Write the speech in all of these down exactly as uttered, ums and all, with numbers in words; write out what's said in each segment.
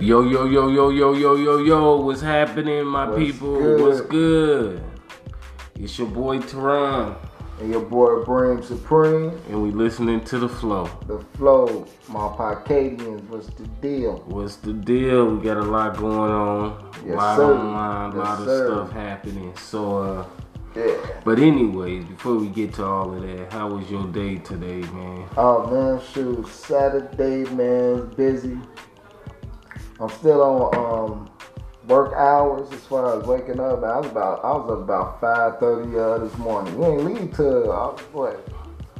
Yo, yo, yo, yo, yo, yo, yo, yo. What's happening, my What's people? Good? What's good? It's your boy, Teron. And your boy, Bram Supreme. And we listening to The Flow. The Flow, my Pocadians. What's the deal? What's the deal? We got a lot going on. Yes, a lot sir. online, a yes, lot of sir. stuff happening. So, uh, yeah. But anyways, before we get to all of that, how was your day today, man? Oh, man, shoot. Saturday, man, busy. I'm still on um, work hours as far as waking up. I was about I was up about five thirty uh, this morning. We ain't leave till uh, what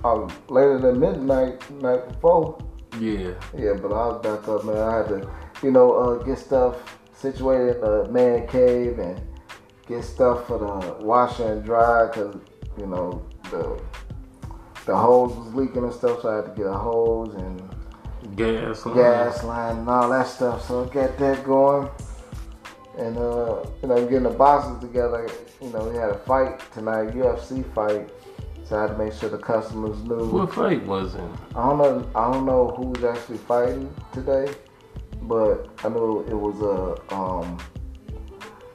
uh, later than midnight, night before. Yeah. Yeah, but I was back up, man. I had to, you know, uh, get stuff situated in the man cave and get stuff for the washer and dry because, you know, the the hose was leaking and stuff, so I had to get a hose and Gas line. gas line and all that stuff. So I got that going. And, uh, you know, getting the boxes together. You know, we had a fight tonight, U F C fight. So I had to make sure the customers knew. What fight was it? I don't know, I don't know who's actually fighting today. But I knew it was a um,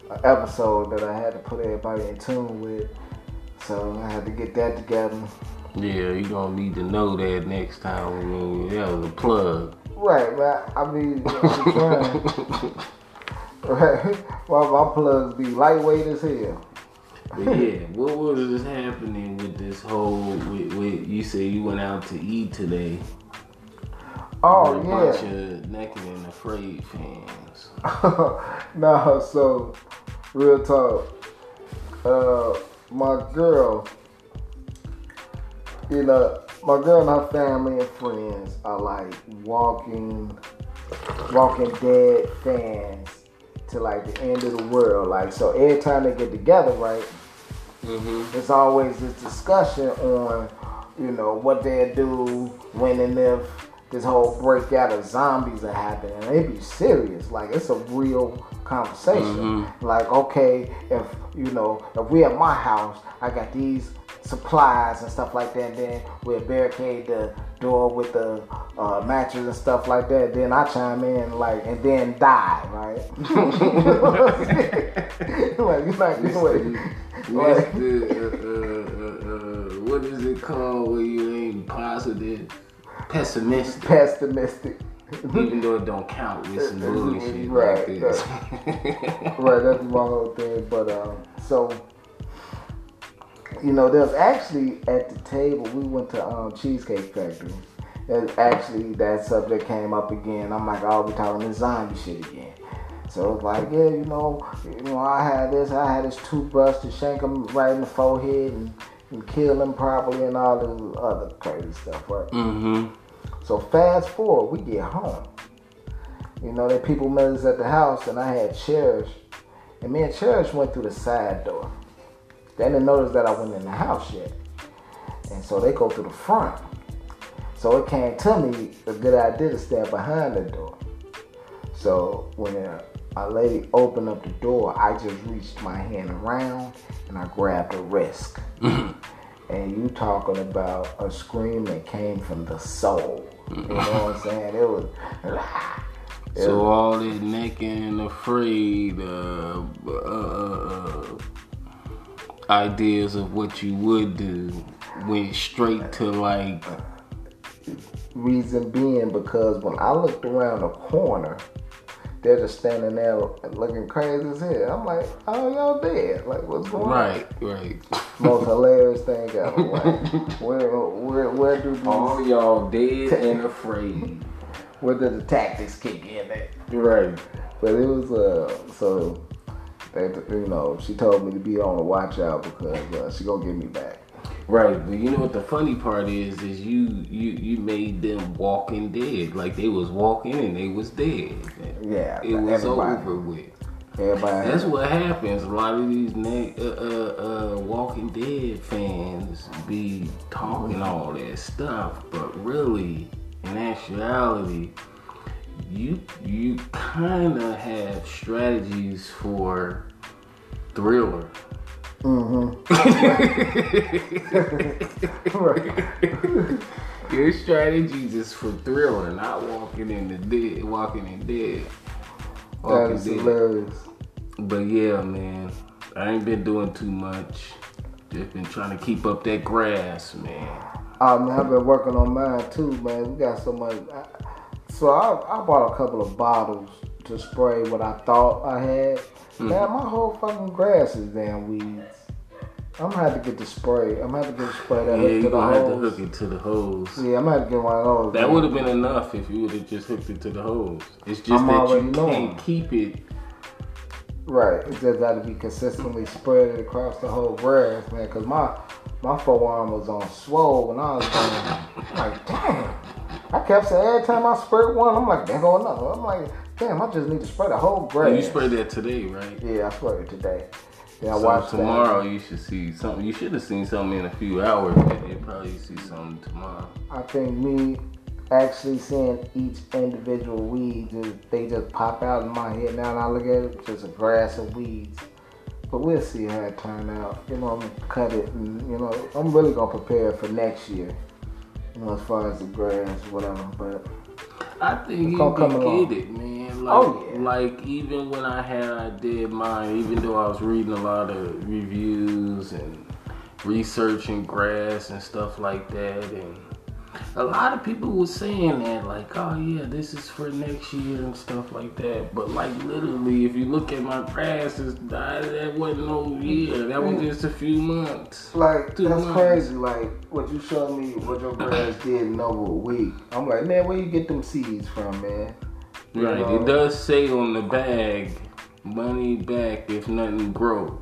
an episode that I had to put everybody in tune with. So I had to get that together. Yeah, you gonna need to know that next time. I mean, that was a plug. Right, man. I mean, right. Well, my plugs be lightweight as hell. Yeah. What was happening with this whole? With, with you say you went out to eat today? Oh with yeah. A bunch of Naked and Afraid fans. Nah, so real talk. Uh, my girl. You know, my girl and her family and friends are like walking, walking dead fans to like the end of the world. Like, so every time they get together, right, mm-hmm. There's always this discussion on, you know, what they'll do when and if this whole breakout of zombies are happening. And they be serious. Like, it's a real conversation. Mm-hmm. Like, okay, if, you know, if we at my house, I got these supplies and stuff like that, and then we'll barricade the door with the uh, mattress and stuff like that, then I chime in like and then die, right? Like, you're not doing it. Like, the, uh, uh, uh, uh, what is it called when you ain't positive? Pessimistic. Pessimistic. Even though it don't count with some bullshit right, like this. Right. Right, that's my whole thing. But um, so you know, there was actually at the table, we went to um, Cheesecake Factory. And actually, that subject came up again. I'm like, oh, we're talking this zombie shit again. So it was like, yeah, you know, you know, I had this, I had this toothbrush to shank him right in the forehead and, and kill him properly and all this other crazy stuff, right? Mm-hmm. So fast forward, we get home. You know, there people met us at the house, and I had Cherish. And me and Cherish went through the side door. They didn't notice that I wasn't in the house yet. And so they go through the front. So it came to me a good idea to stand behind the door. So when a lady opened up the door, I just reached my hand around and I grabbed a wrist. And you talking about a scream that came from the soul. You know what I'm saying? It was... It so was, all this naked and afraid... Uh, uh, uh, ideas of what you would do went straight to like reason being because when I looked around the corner, they're just standing there looking crazy as hell. I'm like, oh, y'all dead. Like, what's going right, on? Right, right. Most hilarious thing ever. Like, where, where, where do these all y'all dead t- and afraid? Where did the tactics kick in at? Right. But it was uh so. They, you know, she told me to be on the watch out because uh, she gonna get me back. Right, but you know what the funny part is, is you, you, you made them walking dead. Like, they was walking and they was dead. Yeah. It was over with. Everybody. That's what happens. A lot of these na- uh, uh, uh, Walking Dead fans be talking all that stuff, but really, in actuality, You you kind of have strategies for Thriller. Mm-hmm. Right. Your strategies is for Thriller, not walking in the dead. Walking in dead. That is hilarious. But yeah, man, I ain't been doing too much. Just been trying to keep up that grass, man. Oh man, I've been working on mine too, man. We got so much. I, so I, I bought a couple of bottles to spray what I thought I had. Mm-hmm. Man, my whole fucking grass is damn weeds. I'm gonna have to get the spray. I'm gonna have to get the spray that yeah, hooked to the hose. Yeah, you gonna have to hook it to the hose. Yeah, I'm gonna have to get one of those. That would have been enough if you would have just hooked it to the hose. It's just I'm that you knowing. Can't keep it. Right, it's just got to be consistently spread across the whole grass, man. Cause my my forearm was on swole when I was doing. Like, damn. I kept saying every time I sprayed one, I'm like, there go another. I'm like, damn, I just need to spray the whole grass. Well, you sprayed that today, right? Yeah, I sprayed it today. Yeah, I so watched tomorrow that. You should see something. You should have seen something in a few hours, but you'll probably see something tomorrow. I think me actually seeing each individual weed, just, they just pop out in my head now and I look at it, just a grass of weeds. But we'll see how it turn out. You know, I'm going to cut it and, you know, I'm really going to prepare for next year. You know, as far as the grass, whatever, but I think you can get along. It, man. Like, oh, yeah. Like, even when I had, I did mine, even though I was reading a lot of reviews and researching grass and stuff like that, and a lot of people were saying that, like, oh, yeah, this is for next year and stuff like that. But, like, literally, if you look at my grass, it's, that wasn't no year. That was just a few months. Like, Two that's months. Crazy. Like, what you showed me, what your grass did in over a week. I'm like, man, where you get them seeds from, man? You right. Know? It does say on the bag, money back if nothing grows.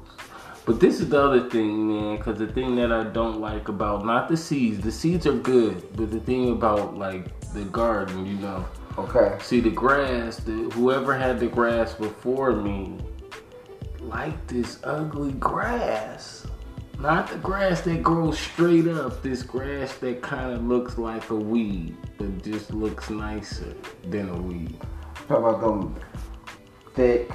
But this is the other thing, man, because the thing that I don't like about, not the seeds, the seeds are good, but the thing about, like, the garden, you know. Okay. See, the grass, the, whoever had the grass before me liked this ugly grass. Not the grass that grows straight up, this grass that kind of looks like a weed, but just looks nicer than a weed. Talk about them thick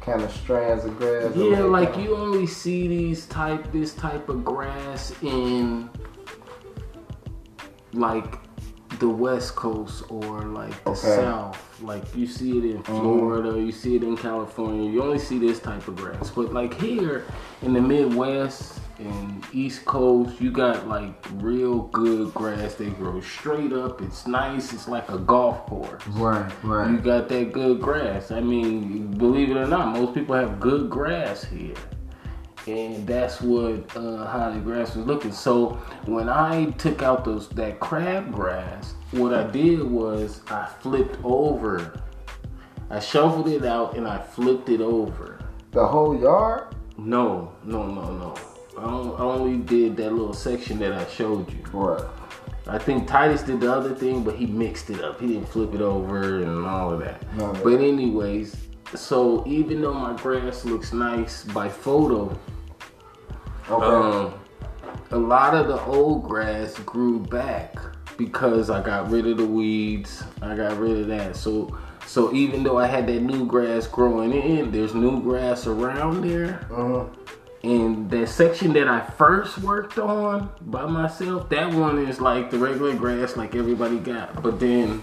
kind of strands of grass. Yeah, like you only see these type, this type of grass in like the West Coast or like the okay. South. Like you see it in Florida, mm-hmm. you see it in California. You only see this type of grass. But like here in the Midwest and East Coast, you got like real good grass. They grow straight up. It's nice. It's like a golf course. Right, right. You got that good grass. I mean, believe it or not, most people have good grass here. And that's what uh, how the grass was looking. So when I took out those that crabgrass, what I did was I flipped over. I shoveled it out and I flipped it over. The whole yard? No, no, no, no. I only did that little section that I showed you. Right. I think Titus did the other thing, but he mixed it up. He didn't flip it over and all of that. No, but anyways, so even though my grass looks nice by photo, okay. um, a lot of the old grass grew back because I got rid of the weeds. I got rid of that. So so even though I had that new grass growing in, there's new grass around there. Uh-huh. And that section that I first worked on by myself, that one is like the regular grass like everybody got. But then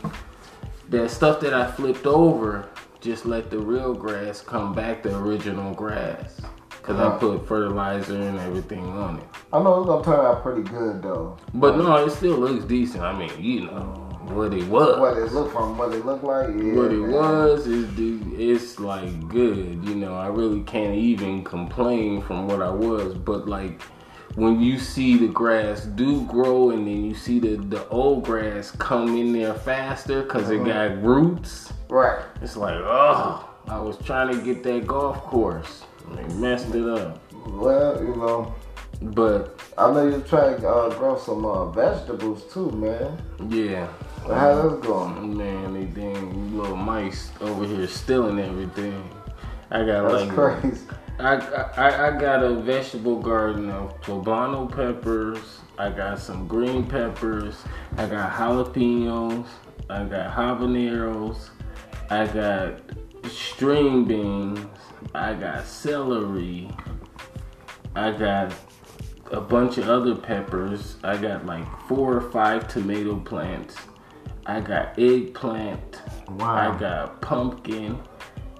that stuff that I flipped over, just let the real grass come back, the original grass. Because uh-huh. I put fertilizer and everything on it. I know it's going to turn out pretty good, though. But no, it still looks decent. I mean, you know. What it was, what it looked from, what it looked like, yeah, what it man. was is, it's like good. You know, I really can't even complain from what I was. But like, when you see the grass do grow, and then you see the the old grass come in there faster because mm-hmm. it got roots. Right. It's like, oh, I was trying to get that golf course, and they messed it up. Well, you know. But I know you're trying to uh, grow some uh, vegetables too, man. Yeah. Well, how's that going? Man, they dang little mice over here stealing everything. I got That's like crazy. I, I I got a vegetable garden of poblano peppers. I got some green peppers. I got jalapenos. I got habaneros. I got string beans. I got celery. I got a bunch of other peppers. I got like four or five tomato plants. I got eggplant. Wow. I got pumpkin.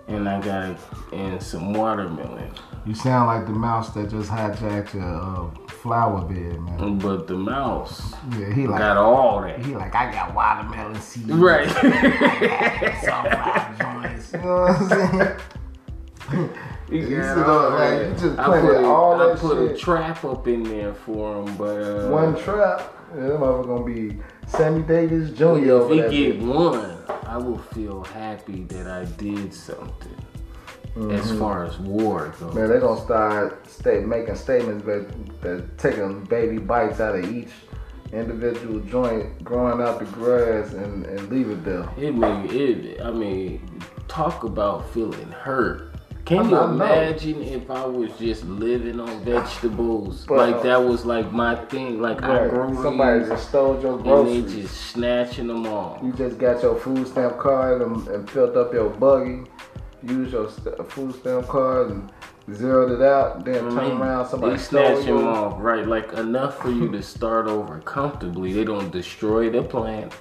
and I got and some watermelon. You sound like the mouse that just hijacked your uh, flower bed, man. But the mouse, yeah, he like, got all that. He like, I got watermelon seeds. Right. I got joints. You know what I'm saying? You, you sit up, like, you just put, I put, a, all that I put shit. a trap up in there for him, but uh, one trap, yeah, that motherfucker gonna be Sammy Davis Junior If he get thing. one, I will feel happy that I did something. Mm-hmm. As far as war goes, man, they gonna start stay making statements, but they're taking baby bites out of each individual joint, growing out the grass, and, and leave it there. It mean it. I mean, talk about feeling hurt. Can you imagine if I was just living on vegetables? But, like, that was like my thing. Like, right. I grew Somebody these, just stole your groceries. And they just snatching them all. You just got your food stamp card and, and filled up your buggy. Use your st- food stamp card and zeroed it out. Then mm-hmm. turn around, somebody they stole snatch you. them all. Right, like enough for you to start over comfortably. They don't destroy the plant.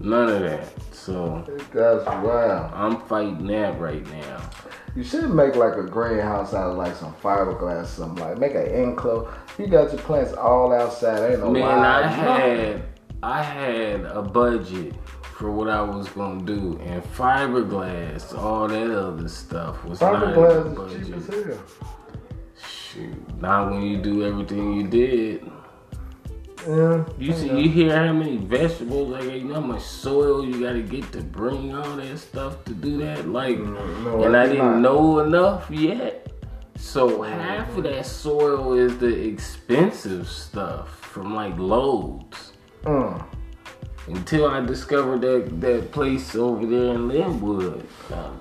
None of that. So that's wild. I'm fighting that right now. You should make like a greenhouse out of like some fiberglass, something like make an enclosure. You got your plants all outside. Ain't no man. I had I had a budget for what I was gonna do, and fiberglass, all that other stuff was fiberglass not is cheap as hell. Shoot, not when you do everything you did. Yeah, you see, know. you hear how many vegetables, like you know how much soil you gotta get to bring all that stuff to do that. Like, no, and I didn't not. know enough yet. So half of that soil is the expensive stuff from like loads. Mm. Until I discovered that that place over there in Linwood.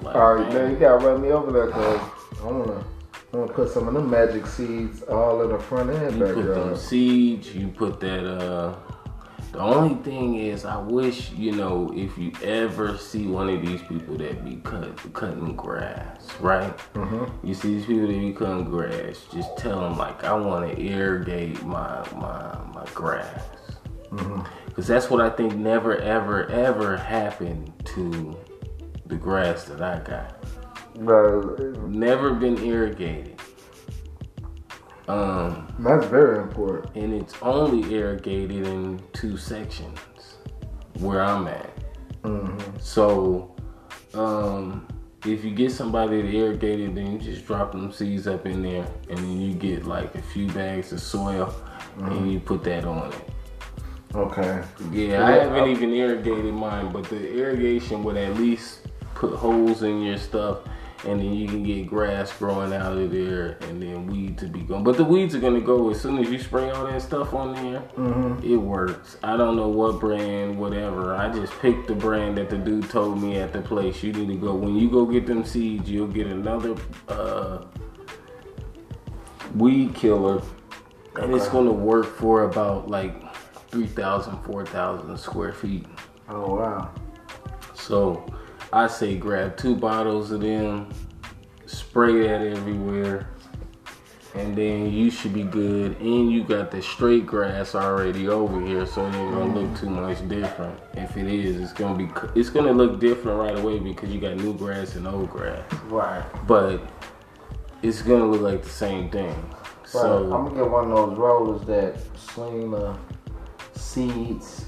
Like, all right, man, you gotta run me over there, cause I wanna. I'm gonna put some of them magic seeds all in the front end. You put them seeds, you put that, uh, the only thing is I wish, you know, if you ever see one of these people that be cut, cutting grass, right? Mm-hmm. You see these people that be cutting grass, just tell them like, I wanna irrigate my, my, my grass. Mm-hmm. Cause that's what I think never, ever, ever happened to the grass that I got. But never been irrigated. Um, that's very important. And it's only irrigated in two sections where I'm at. Mm-hmm. So um, if you get somebody to irrigate it, then you just drop them seeds up in there, and then you get like a few bags of soil, mm-hmm. and you put that on it. Okay. Yeah, I haven't even irrigated mine, but the irrigation would at least put holes in your stuff. And then you can get grass growing out of there, and then weeds to be gone. But the weeds are gonna go as soon as you spray all that stuff on there. Mm-hmm. It works. I don't know what brand, whatever. I just picked the brand that the dude told me at the place. You need to go. When you go get them seeds, you'll get another uh, weed killer, and okay. it's gonna work for about like three thousand, four thousand square feet. Oh wow! So. I say grab two bottles of them, spray that everywhere, and then you should be good. And you got the straight grass already over here, so it ain't gonna look too much different. If it is, it's gonna be it's gonna look different right away because you got new grass and old grass. Right. But it's gonna look like the same thing. Right. So I'm gonna get one of those rollers that sling the seeds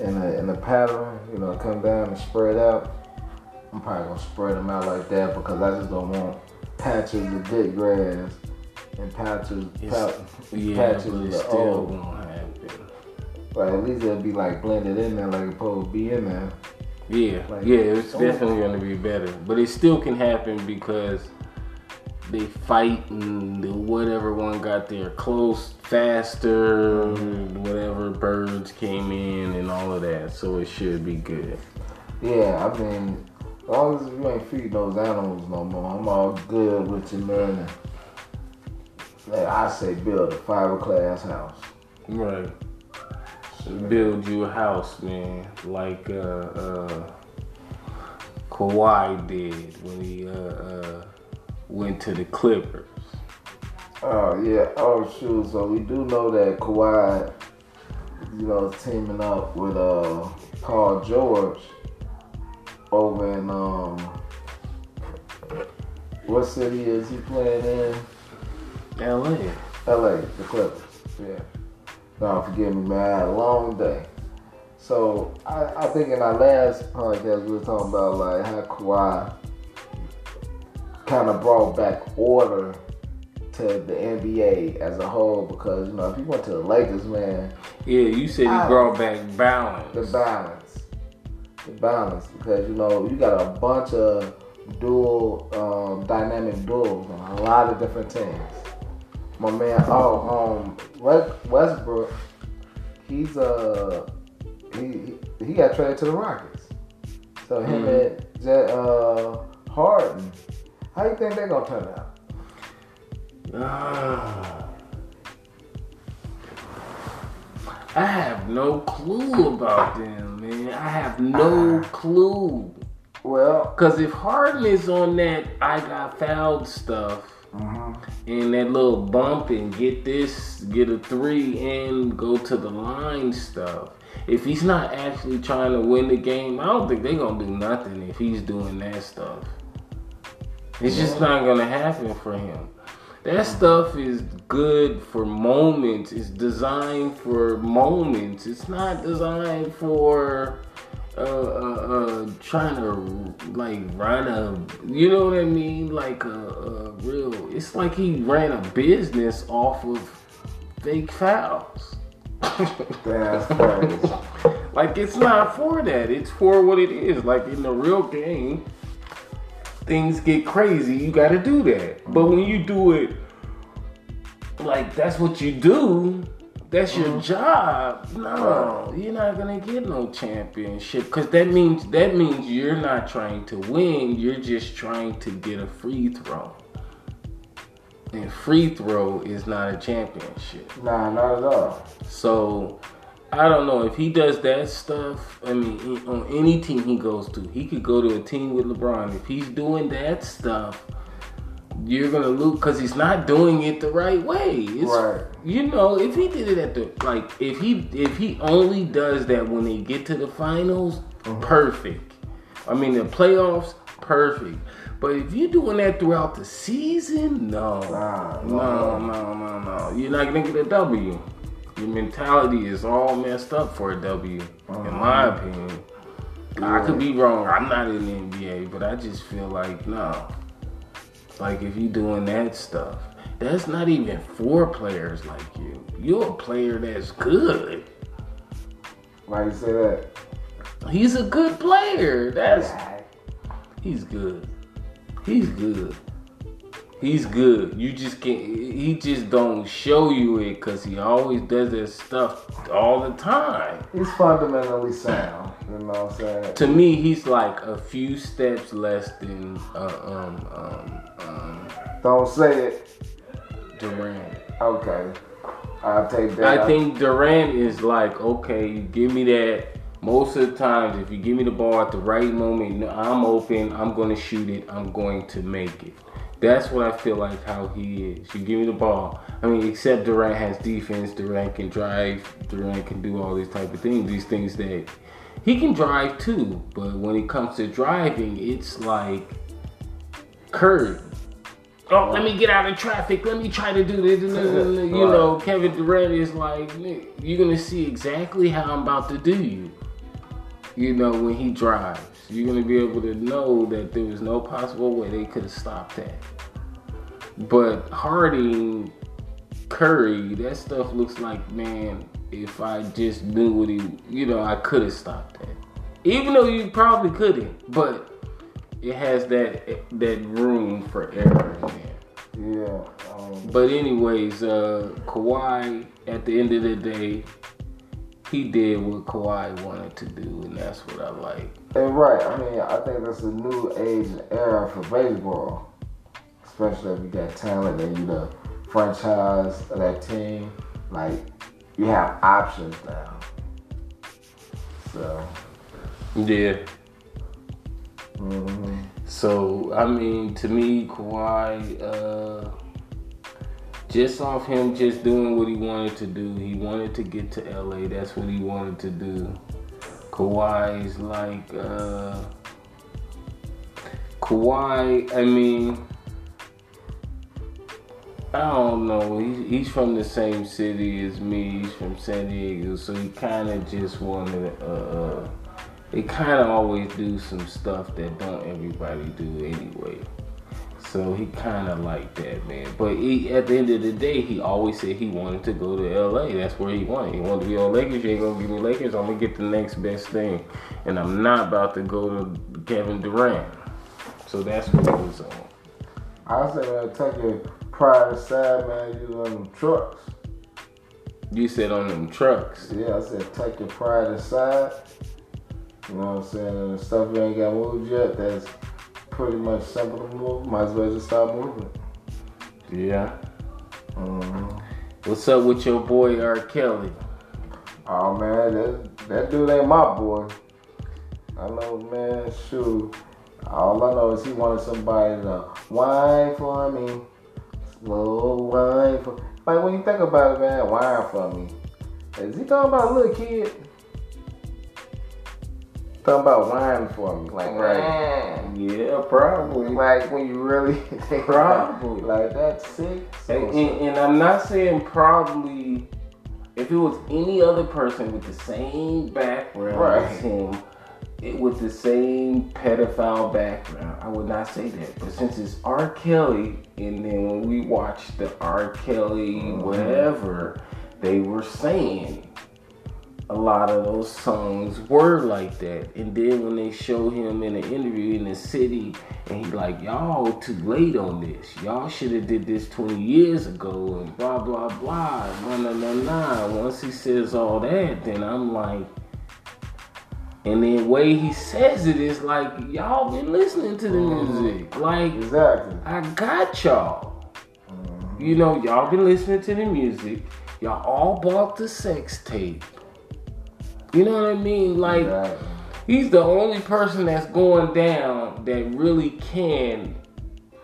in a in a pattern. You know, come down and spread out. I'm probably gonna spread them out like that because I just don't want patches of dead grass and patches, pa- yeah, patches but it's of the still old. Gonna happen. But at least it'll be like blended in there, like it probably be in there. Yeah, like, yeah, it's oh, definitely gonna be better. But it still can happen because they fight and the whatever one got there close faster, mm-hmm. whatever birds came in and all of that. So it should be good. Yeah, I mean. As long as you ain't feeding those animals no more, I'm all good with you, man. Like I say, build a fiberglass house. Right. So build you a house, man, like uh, uh, Kawhi did when he uh, uh, went to the Clippers. Oh yeah. Oh shoot. So we do know that Kawhi, you know, teaming up with uh, Paul George. Over in um What city is he playing in? L A. L A, the Clippers. Yeah. Don't forgive me, man. I had a long day. So I, I think in our last podcast we were talking about like how Kawhi kind of brought back order to the N B A as a whole, because you know if you went to the Lakers, man. Yeah, you said I, he brought back balance. The balance, the balance, because you know you got a bunch of dual um, dynamic duels on a lot of different teams. My man, oh, um, Westbrook, he's a uh, He, he got traded to the Rockets. So him mm-hmm. and Jet, uh, Harden, how you think they're going to turn out? Uh, I have no clue about them, man. I have no uh, clue. Well, because if Harden is on that I got fouled stuff, mm-hmm. and that little bump and get this, get a three and go to the line stuff, if he's not actually trying to win the game, I don't think they're going to do nothing if he's doing that stuff. It's yeah. just not going to happen for him. That stuff is good for moments. It's designed for moments. It's not designed for uh, uh, uh, trying to, like, run a, you know what I mean? Like a, a real, it's like he ran a business off of fake fouls. That's crazy. Like, it's not for that. It's for what it is. Like, in the real game, things get crazy. You gotta do that. But when you do it, like, that's what you do. That's mm-hmm. your job. No, you're not gonna get no championship. Cause that means that means you're not trying to win. You're just trying to get a free throw. And free throw is not a championship. Nah, not at all. So, I don't know. If he does that stuff, I mean, on any team he goes to, he could go to a team with LeBron. If he's doing that stuff, you're going to lose because he's not doing it the right way. It's, right. You know, if he did it at the, like, if he if he only does that when they get to the finals, mm-hmm. perfect. I mean, the playoffs, perfect. But if you're doing that throughout the season, no, nah, no, no, no, no, no. You're not going to get a W. Your mentality is all messed up for a W, uh-huh. in my opinion. Yeah. I could be wrong. I'm not in the N B A, but I just feel like, no. Like, if you're doing that stuff, that's not even for players like you. You're a player that's good. Why you say that? He's a good player. That's He's good. He's good. He's good. You just can't. He just don't show you it because he always does that stuff all the time. He's fundamentally sound. You know what I'm saying? To me, he's like a few steps less than. Uh, um, um, um, don't say it. Durant. Okay. I'll take that. I think Durant is like, okay, give me that. Most of the times, if you give me the ball at the right moment, I'm open, I'm going to shoot it, I'm going to make it. That's what I feel like how he is. You give me the ball. I mean, except Durant has defense, Durant can drive, Durant can do all these type of things, these things that he can drive too. But when it comes to driving, it's like Curry. Oh, let me get out of traffic. Let me try to do this. You know, Kevin Durant is like, you're going to see exactly how I'm about to do you. You know, when he drives, you're going to be able to know that there was no possible way they could have stopped that. But Harden, Curry, that stuff looks like, man, if I just knew what he, you know, I could have stopped that. Even though you probably couldn't, but it has that that room for error in there. Yeah. Um, but anyways, uh, Kawhi, at the end of the day, he did what Kawhi wanted to do, and that's what I like. And right, I mean, I think that's a new age and era for baseball, especially if you got talent and you the franchise of that team. Like, you have options now. So. Yeah. Mm-hmm. So, I mean, to me, Kawhi, uh, just off him just doing what he wanted to do. He wanted to get to L A. That's what he wanted to do. Kawhi's like, uh, Kawhi, I mean, I don't know. He, he's from the same city as me. He's from San Diego, so he kind of just wanted. Uh, they kind of always do some stuff that don't everybody do anyway. So he kind of liked that, man. But he, at the end of the day, he always said he wanted to go to L A. That's where he wanted. He wanted to be on Lakers. You ain't gonna give me Lakers. I'm gonna get the next best thing, and I'm not about to go to Kevin Durant. So that's what it was on. I said, man, take your private side, man. You on them trucks. You said on them trucks. Yeah, I said take your private side. You know what I'm saying? And the stuff you ain't got moved yet, that's pretty much simple to move. Might as well just stop moving. Yeah. Mm-hmm. What's up with your boy R. Kelly? Oh, man, that, that dude ain't my boy. I know, man, shoot. All I know is he wanted somebody to whine for me, slow whine for me. Like, when you think about it, man, whine for me. Is he talking about a little kid? Talking about whine for me, like, right? Yeah, probably. Like, when you really think probably like that's sick. And, and, and I'm not saying probably. If it was any other person with the same background right. as him. It with the same pedophile background, I would not say that. But since it's R. Kelly, and then when we watched the R. Kelly mm-hmm. whatever, they were saying a lot of those songs were like that. And then when they show him in an interview in the city, and he like, y'all too late on this. Y'all should have did this twenty years ago, and blah, blah, blah, nah, nah, nah, nah. Once he says all that, then I'm like, and the way he says it is like, y'all been listening to the music. Like, exactly. I got y'all. Mm-hmm. You know, y'all been listening to the music. Y'all all bought the sex tape. You know what I mean? Like, exactly. He's the only person that's going down that really can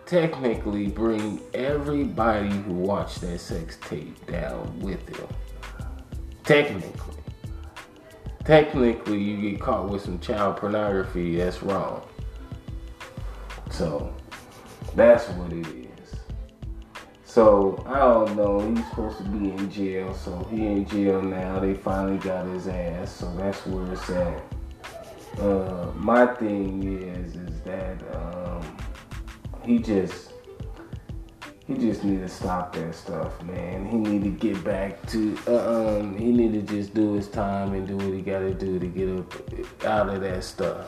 technically bring everybody who watched that sex tape down with him. Technically. Technically, you get caught with some child pornography, that's wrong. So, that's what it is. So, I don't know, he's supposed to be in jail, so he in jail now. They finally got his ass, so that's where it's at. Uh, my thing is, is that um, he just... He just need to stop that stuff, man. He need to get back to, uh, um, he need to just do his time and do what he gotta do to get up out of that stuff.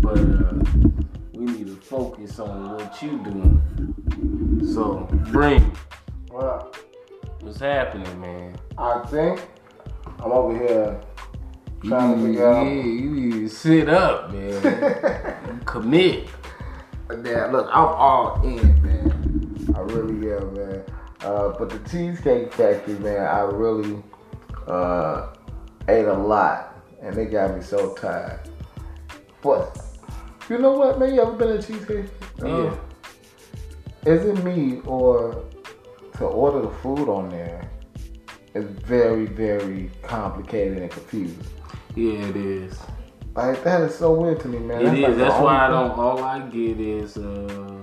But uh, we need to focus on what you doing. So, Bring, what up? What's happening, man? I think I'm over here. Trying you, to figure out. Yeah, you need to sit up, man. Commit. Yeah, look, I'm all in, man. I really am, man. Uh, but the Cheesecake Factory, man, I really uh, ate a lot. And it got me so tired. But, you know what, man? You ever been to Cheesecake Factory? Yeah. Is it me or to order the food on there is very, very complicated and confusing? Yeah, it is. Like, that is so weird to me, man. It that's is. Like that's why I don't. All I get is uh,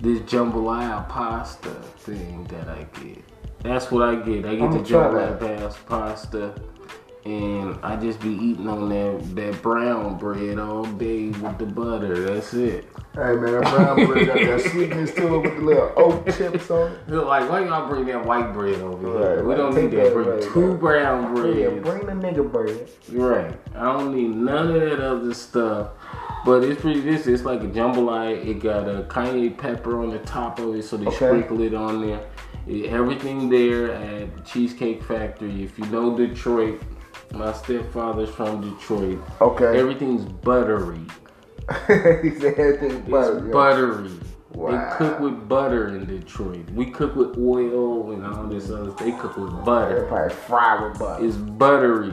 this jambalaya pasta thing that I get. That's what I get. I get I'm the jambalaya pasta, and I just be eating on that that brown bread all day with the butter. That's it. Hey, man, that brown bread got that sweetness to it with the little oat chips on it. They're like, why y'all bring that white bread over here? Right, we don't need that. Bring bread, two brown breads. Yeah, bring the nigga bread. Right. I don't need none of that other stuff. But it's pretty, this it's like a jambalaya. It got a cayenne pepper on the top of it, so they okay. sprinkle it on there. It, everything there at the Cheesecake Factory. If you know Detroit, my stepfather's from Detroit. Okay. Everything's buttery. He said everything's buttery. It's buttery. Wow. They cook with butter in Detroit. We cook with oil and all this other stuff. They cook with butter. They probably fry with butter. It's buttery.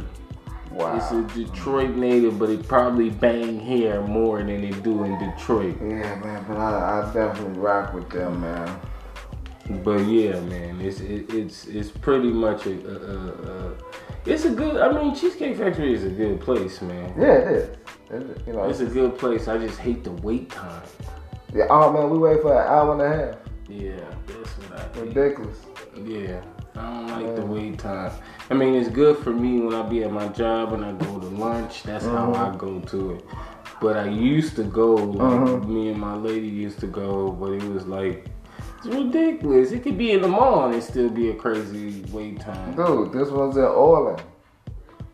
Wow. It's a Detroit native, but it probably bang here more than they do in Detroit. Yeah, man, but I, I definitely rock with them, man. But yeah, man, it's it, it's it's pretty much a, a, a, a it's a good. I mean, Cheesecake Factory is a good place, man. Yeah, it is. You know, it's a good place. I just hate the wait time. Yeah, oh man, we waited for an hour and a half. Yeah, that's what I think. Ridiculous. Yeah, I don't like man. the wait time. I mean, it's good for me when I be at my job and I go to lunch. That's mm-hmm. how I go to it. But I used to go, like mm-hmm. me and my lady used to go, but it was like, it's ridiculous. It could be in the mall and it still be a crazy wait time. Dude, this one's in Orland.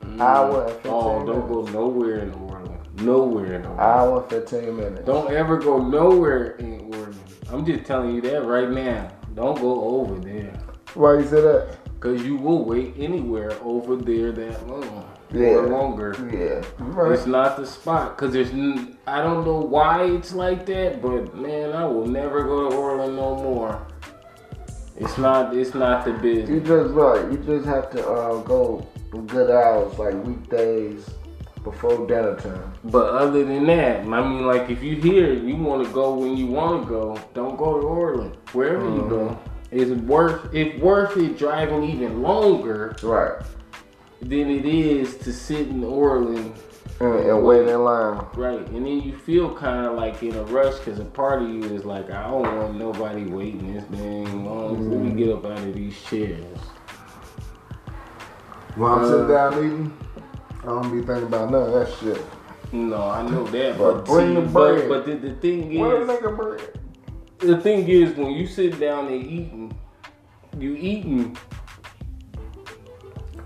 Mm-hmm. Hour and fifteen Oh, don't minutes. go nowhere in Orland. Nowhere in Orland. Hour and fifteen minutes. Don't ever go nowhere in Orland. I'm just telling you that right now. Don't go over there. Why you say that? Because you will wait anywhere over there that long. Yeah. Or longer. Yeah. Right. It's not the spot. Because there's, n- I don't know why it's like that, but man, I will never go to Orland no more. It's not, it's not the business. You just, right, you just have to uh, go good hours, like weekdays before dinner time. But other than that, I mean, like if you here, you want to go when you want to go, don't go to Orland. Wherever mm-hmm. you go. It's worth it's worth it driving even longer, right? Than it is to sit in Orland and, and wait, wait in line, right? And then you feel kind of like in a rush because a part of you is like, I don't want nobody waiting this dang long. Mm-hmm. Let me get up out of these chairs. When I'm uh, sitting down eating, I don't be thinking about none of that shit. No, I know that, but, but bring see, the bread. But, but the, the thing is, where the nigga bread? The thing is, when you sit down and eating, you eating.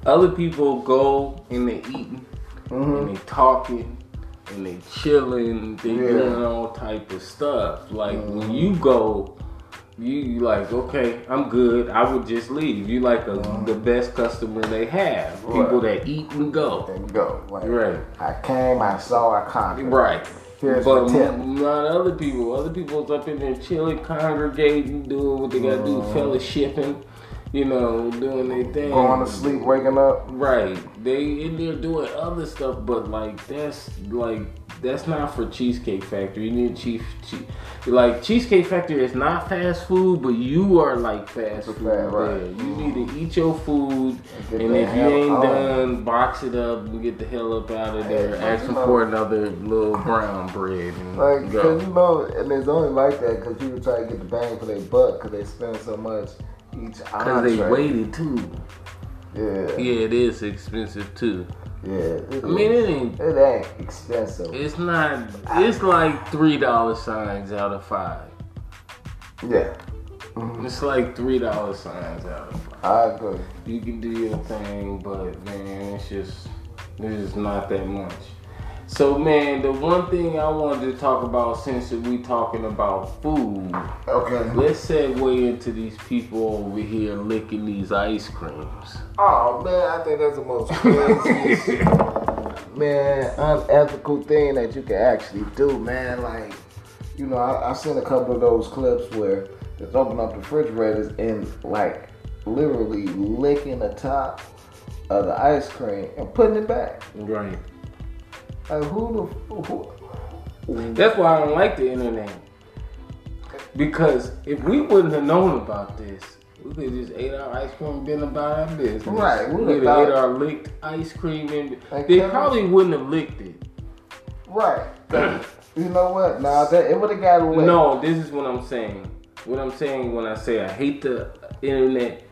Other people go and they eating, mm-hmm. and they talking, and they chilling. They yeah. doing all type of stuff. Like mm-hmm. when you go, you, you like, okay, I'm good. I would just leave. You like a, mm-hmm. the best customer they have. Right. People that eat and go and go. Like, right. I came. I saw. I conquered. Right. Here's but not other people. Other people's up in there chilling, congregating, doing what they gotta mm. do, fellowshipping, you know, doing their thing. Going to sleep, waking up. Right. They in there doing other stuff, but like that's like that's not for Cheesecake Factory. You need cheese, cheese. Like Cheesecake Factory is not fast food, but you are like fast food. Fat, right. There. You mm. need to eat your food, and, and if you ain't on. done, box it up and get the hell up out of there. Hey, Ask them know. for another little brown bread. And like, go. Cause you know, and it's only like that because people try to get the bang for their buck because they spend so much each hour. Because they waited too. Yeah. Yeah, it is expensive too. Yeah, it I mean it ain't it ain't expensive. It's not. It's like three dollar signs out of five. Yeah, mm-hmm. it's like three dollar signs out of five. I agree. You can do your thing, but man, it's just it's just not that much. So man, the one thing I wanted to talk about since we talking about food, okay, let's segue into these people over here licking these ice creams. Oh man, I think that's the most craziest, man, unethical thing that you can actually do, man. Like, you know, I, I've seen a couple of those clips where it's opening up the refrigerators and like literally licking the top of the ice cream and putting it back. Right. Like who the who, who? That's why I don't like the internet. Because if we wouldn't have known about this, we could have just ate our ice cream and been about our business. Right. We would have ate our licked ice cream and like they Kevin, probably wouldn't have licked it. Right. You know what? Nah, that, it would have got away. No, this is what I'm saying. What I'm saying when I say I hate the internet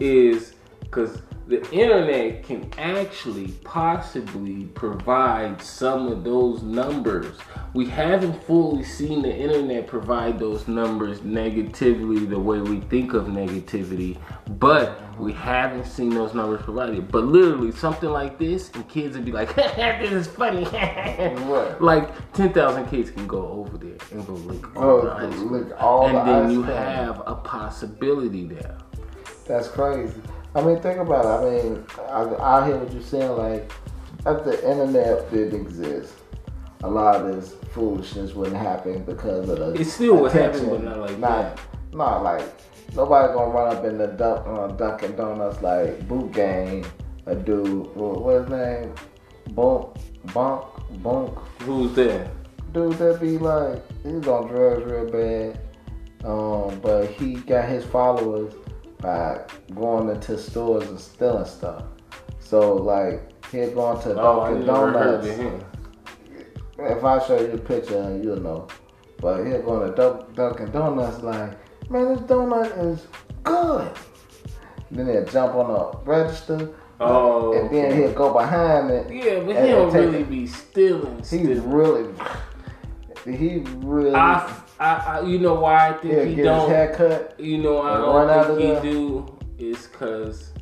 is because the internet can actually possibly provide some of those numbers. We haven't fully seen the internet provide those numbers negatively the way we think of negativity, but we haven't seen those numbers provided. But literally something like this and kids would be like, this is funny. Like ten thousand kids can go over there and go lick all oh, the ice cream. All and the then ice you cream. Have a possibility there. That's crazy. I mean, think about it. I mean, I, I hear what you're saying. Like, if the internet did exist, a lot of this foolishness wouldn't happen because of the. It still would happen, but not like not, that. Not like nobody's gonna run up in the dunk, uh, Dunkin' Donuts like boot gang. A dude, what's his name? Bunk, bunk, bunk. Who's that? Dude, that be like he's on drugs real bad, um, but he got his followers by going into stores and stealing stuff. So like, here going to Dunkin' Donuts. If I show you a picture, you'll know. But he'll go to Dunkin' Donuts like, man, this donut is good. Then he'll jump on the register. Oh, and then he'll go behind it. Yeah, but he don't really be stealing. He's stealing. really, he really. I, I, I, you know why I think he don't. His haircut, you know, I don't think he do is because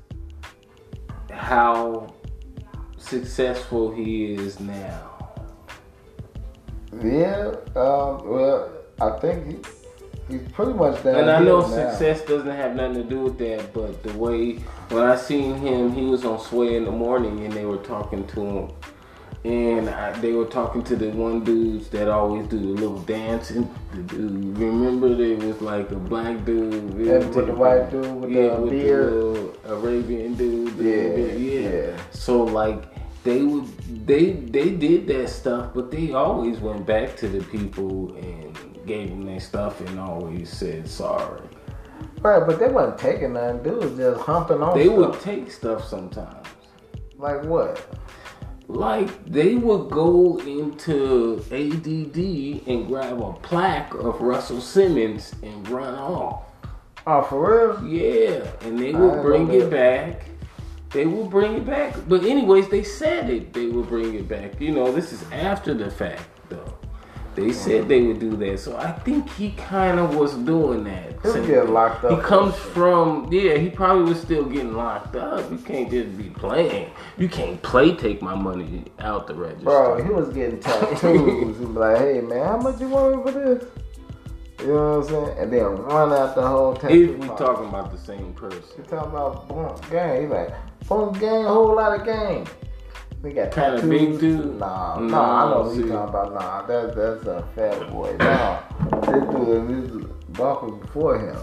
how successful he is now. Yeah, um, well, I think he. He's pretty much that. And I know success doesn't have nothing to do with that, but the way when I seen him, he was on Sway in the morning, and they were talking to him, and I, they were talking to the one dudes that always do the little dancing. The dude, remember, there was like a black dude, and with the white dude, with yeah, the with beard, the little Arabian dude, the yeah, beard. Yeah. yeah. So like they would, they they did that stuff, but they always went back to the people and gave them their stuff and always said sorry. Right, but they wasn't taking nothing. They was just humping on they stuff. They would take stuff sometimes. Like what? Like they would go into A D D and grab a plaque of Russell Simmons and run off. Oh, for real? Yeah. And they would bring it back. They would bring it back. But anyways, they said it. They would bring it back. You know, this is after the fact, though. They said they would do that, so I think he kind of was doing that. He'll get locked up. He comes from, yeah, he probably was still getting locked up. You can't just be playing. You can't play take my money out the register. Bro, he was getting tattoos. He was like, hey, man, how much you want me for this? You know what I'm saying? And then run out the whole tattoo. If we talking about the same person. We're talking about Blunt Gang. He's like, Blunt Gang, whole lot of gang. We got kind tattoos. Of big dude. Nah, nah, nah I know what you're talking about. Nah, that, that's a fat boy. Nah, this dude is walking before him.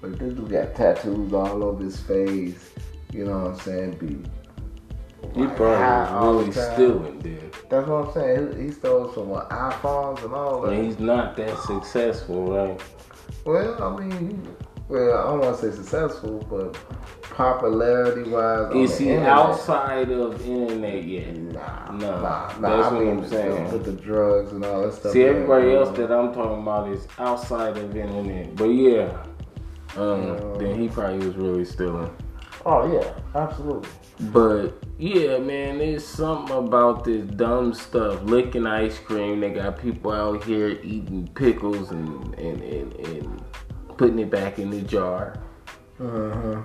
But this dude got tattoos all over his face. You know what I'm saying? Be, like, he probably really stealing, dude. That's what I'm saying. He, he stole some uh, iPhones and all that. And he's not that successful, right? Well, I mean, well, I don't want to say successful, but popularity wise, is he outside of internet yet? Nah, nah, nah. That's nah, what I'm saying. With the drugs and all that stuff. See, everybody else that I'm talking about is outside of internet. But yeah, um, um, then he probably was really stealing. Oh yeah, absolutely. But yeah, man, there's something about this dumb stuff. Licking ice cream. They got people out here eating pickles and and and, and putting it back in the jar. Uh huh.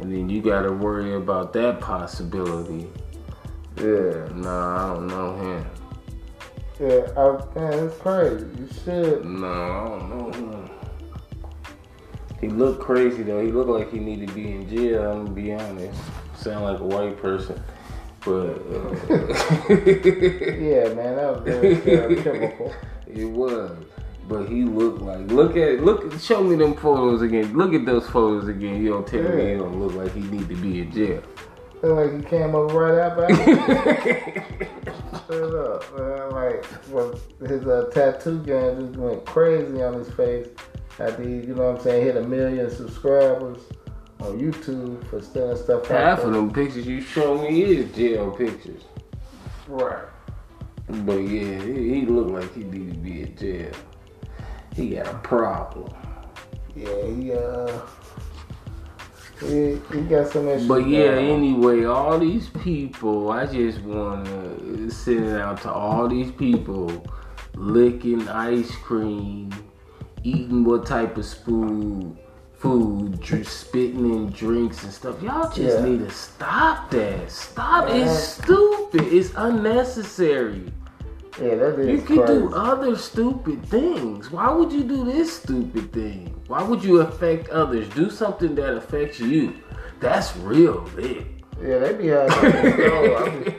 And then you gotta worry about that possibility. Yeah. Nah, I don't know him. Yeah, I, man, it's crazy. You should. No, I don't know him. He looked crazy though. He looked like he needed to be in jail, I'm gonna be honest. Sound like a white person. But. Uh, yeah, man, that was very chemical. It was. But he looked like, look at, look, show me them photos again. Look at those photos again. You don't tell yeah. me he don't look like he need to be in jail. Look like he came up right after. Straight up, man. Like, well, his uh, tattoo game just went crazy on his face. After he, you know what I'm saying, hit a million subscribers on YouTube for stealing stuff. Half of them pictures you show me is jail pictures. Right. But yeah, he, he looked like he need to be in jail. He got a problem. Yeah, he, uh, he, he got some issues. But yeah, down. Anyway, all these people, I just want to send it out to all these people licking ice cream, eating what type of spoon, food, dr- spitting in drinks and stuff. Y'all just yeah. need to stop that. Stop. Uh-huh. It's stupid. It's unnecessary. Yeah, that is you could do other stupid things. Why would you do this stupid thing? Why would you affect others? Do something that affects you. That's real lit. Yeah, they be out there.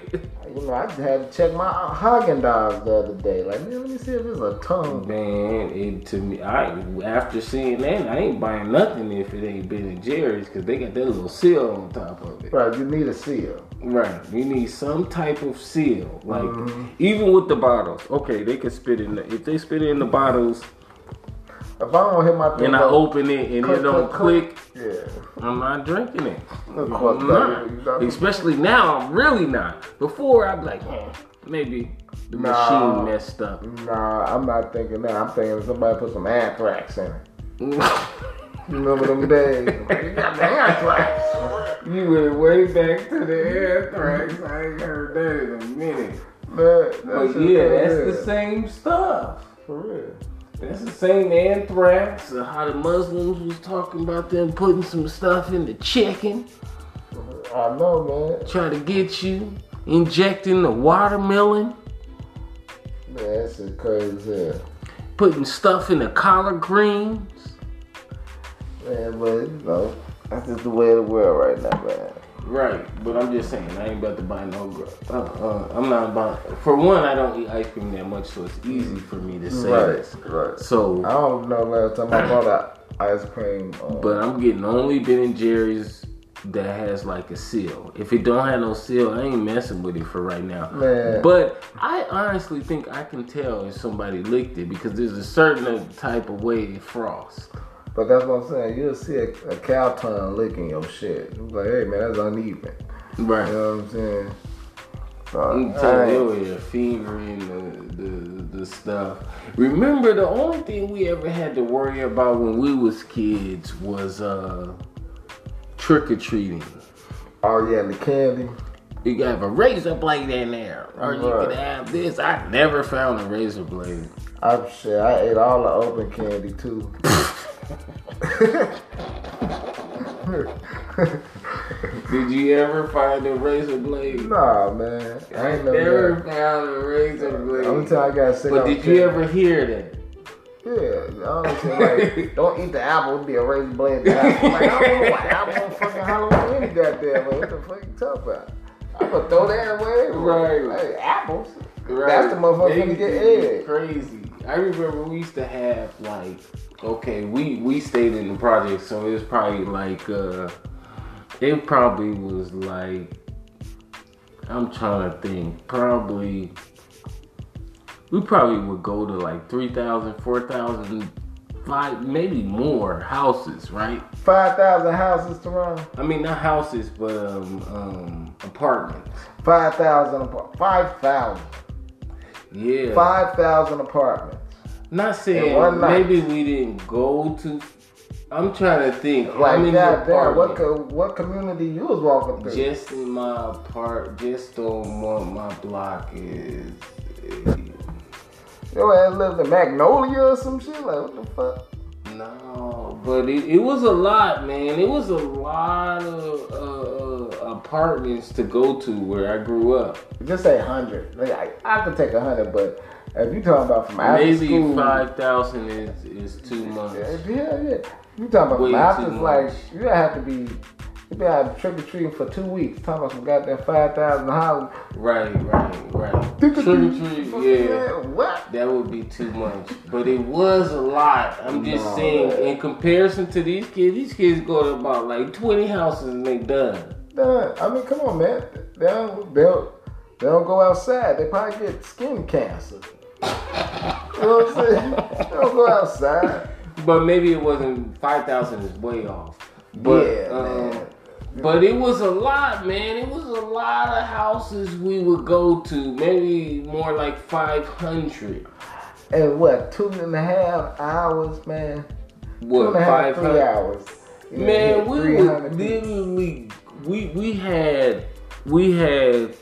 You know, I had to check my Haagen-Dazs the other day. Like, man, let me see if it's a tongue. Man, it, to me, I after seeing that, I ain't buying nothing if it ain't Ben and Jerry's because they got that little seal on top of it. Right, you need a seal. Right, you need some type of seal. Like, mm-hmm. even with the bottles. Okay, they can spit in the, if they spit in the bottles. If I don't hit my thing and I open it and click, it don't click, click, yeah. I'm not drinking it. I'm not. Especially now, I'm really not. Before, I'd be like, man, maybe the nah, machine messed up. Nah, I'm not thinking that. I'm thinking somebody put some anthrax in it. Remember them days? You got the anthrax. You went way back to the anthrax. I ain't heard that in a minute. But, that's but yeah, that's real. The same stuff. For real. That's the same anthrax of how the Muslims was talking about them putting some stuff in the chicken. I know, man. Trying to get you. Injecting the watermelon. Man, that's a crazy. Yeah. Putting stuff in the collard greens. Man, but you know, that's just the way of the world right now, man. Right, but I'm just saying, I ain't about to buy no grub. Uh, uh, I'm not buying. For one, I don't eat ice cream that much, so it's easy for me to say. Right, this. Right. So I don't know last time I bought ice cream. Um, but I'm getting only Ben and Jerry's that has like a seal. If it don't have no seal, I ain't messing with it for right now. Man. But I honestly think I can tell if somebody licked it because there's a certain type of way it frosts. But that's what I'm saying. You'll see a, a cow tongue licking your shit. It's like, hey, man, that's uneven. Right. You know what I'm saying? So, I'm telling you, the fever and the, the, the stuff. Remember, the only thing we ever had to worry about when we was kids was uh, trick-or-treating. Oh, yeah, the candy. You got a razor blade in there. Or right. You could have this. I never found a razor blade. I'm shit. I ate all the open candy, too. Did you ever find a razor blade? Nah, man. I ain't never that. Found a razor blade. I'm telling you, I got sick. But did you ever hear that? Yeah, honestly, like, don't eat the apple. It'd be a razor blade in the apple. Like, I don't know why apple on fucking Halloween you got there, man. What the fuck you talking about? I'm gonna throw that away. Right. Like, apples. Right. That's the motherfucker gonna get egg. Crazy. I remember we used to have like. Okay, we, we stayed in the project, so it was probably like, uh, it probably was like, I'm trying to think, probably, we probably would go to like three thousand, four thousand, five, maybe more houses, right? five thousand houses, Teron? I mean, not houses, but um, um, apartments. five thousand, five thousand. Yeah. five thousand apartments. Not saying maybe we didn't go to. I'm trying to think. Like, I'm in that, that, what co- what community you was walking through? Just in my part, just on one, my block is. Your ass lived in Magnolia or some shit. Like, what the fuck? No, but it, it was a lot, man. It was a lot of uh, apartments to go to where I grew up. Just say hundred. Like, I, I could take a hundred, but. If you talking about from after maybe school, maybe five thousand is is too much. Yeah, yeah. yeah. You talking about way from after like you gotta have to be, you gotta have trick or treating for two weeks. Talking about some goddamn five thousand dollars. Right, right, right. Trick or treat, yeah. What? That would be too much, but it was a lot. I'm just no, saying, man. In comparison to these kids, these kids go to about like twenty houses and they done. Done. I mean, come on, man. They don't, they don't, they don't go outside. They probably get skin cancer. You know what I'm saying? Don't go outside. But maybe it wasn't five thousand is way off. But, yeah, um, man. But it was a lot, man. It was a lot of houses we would go to. Maybe more like five hundred. And what, two and a half hours, man? What, two and a half, three hours. You know, man, we would literally, we, we had, we had...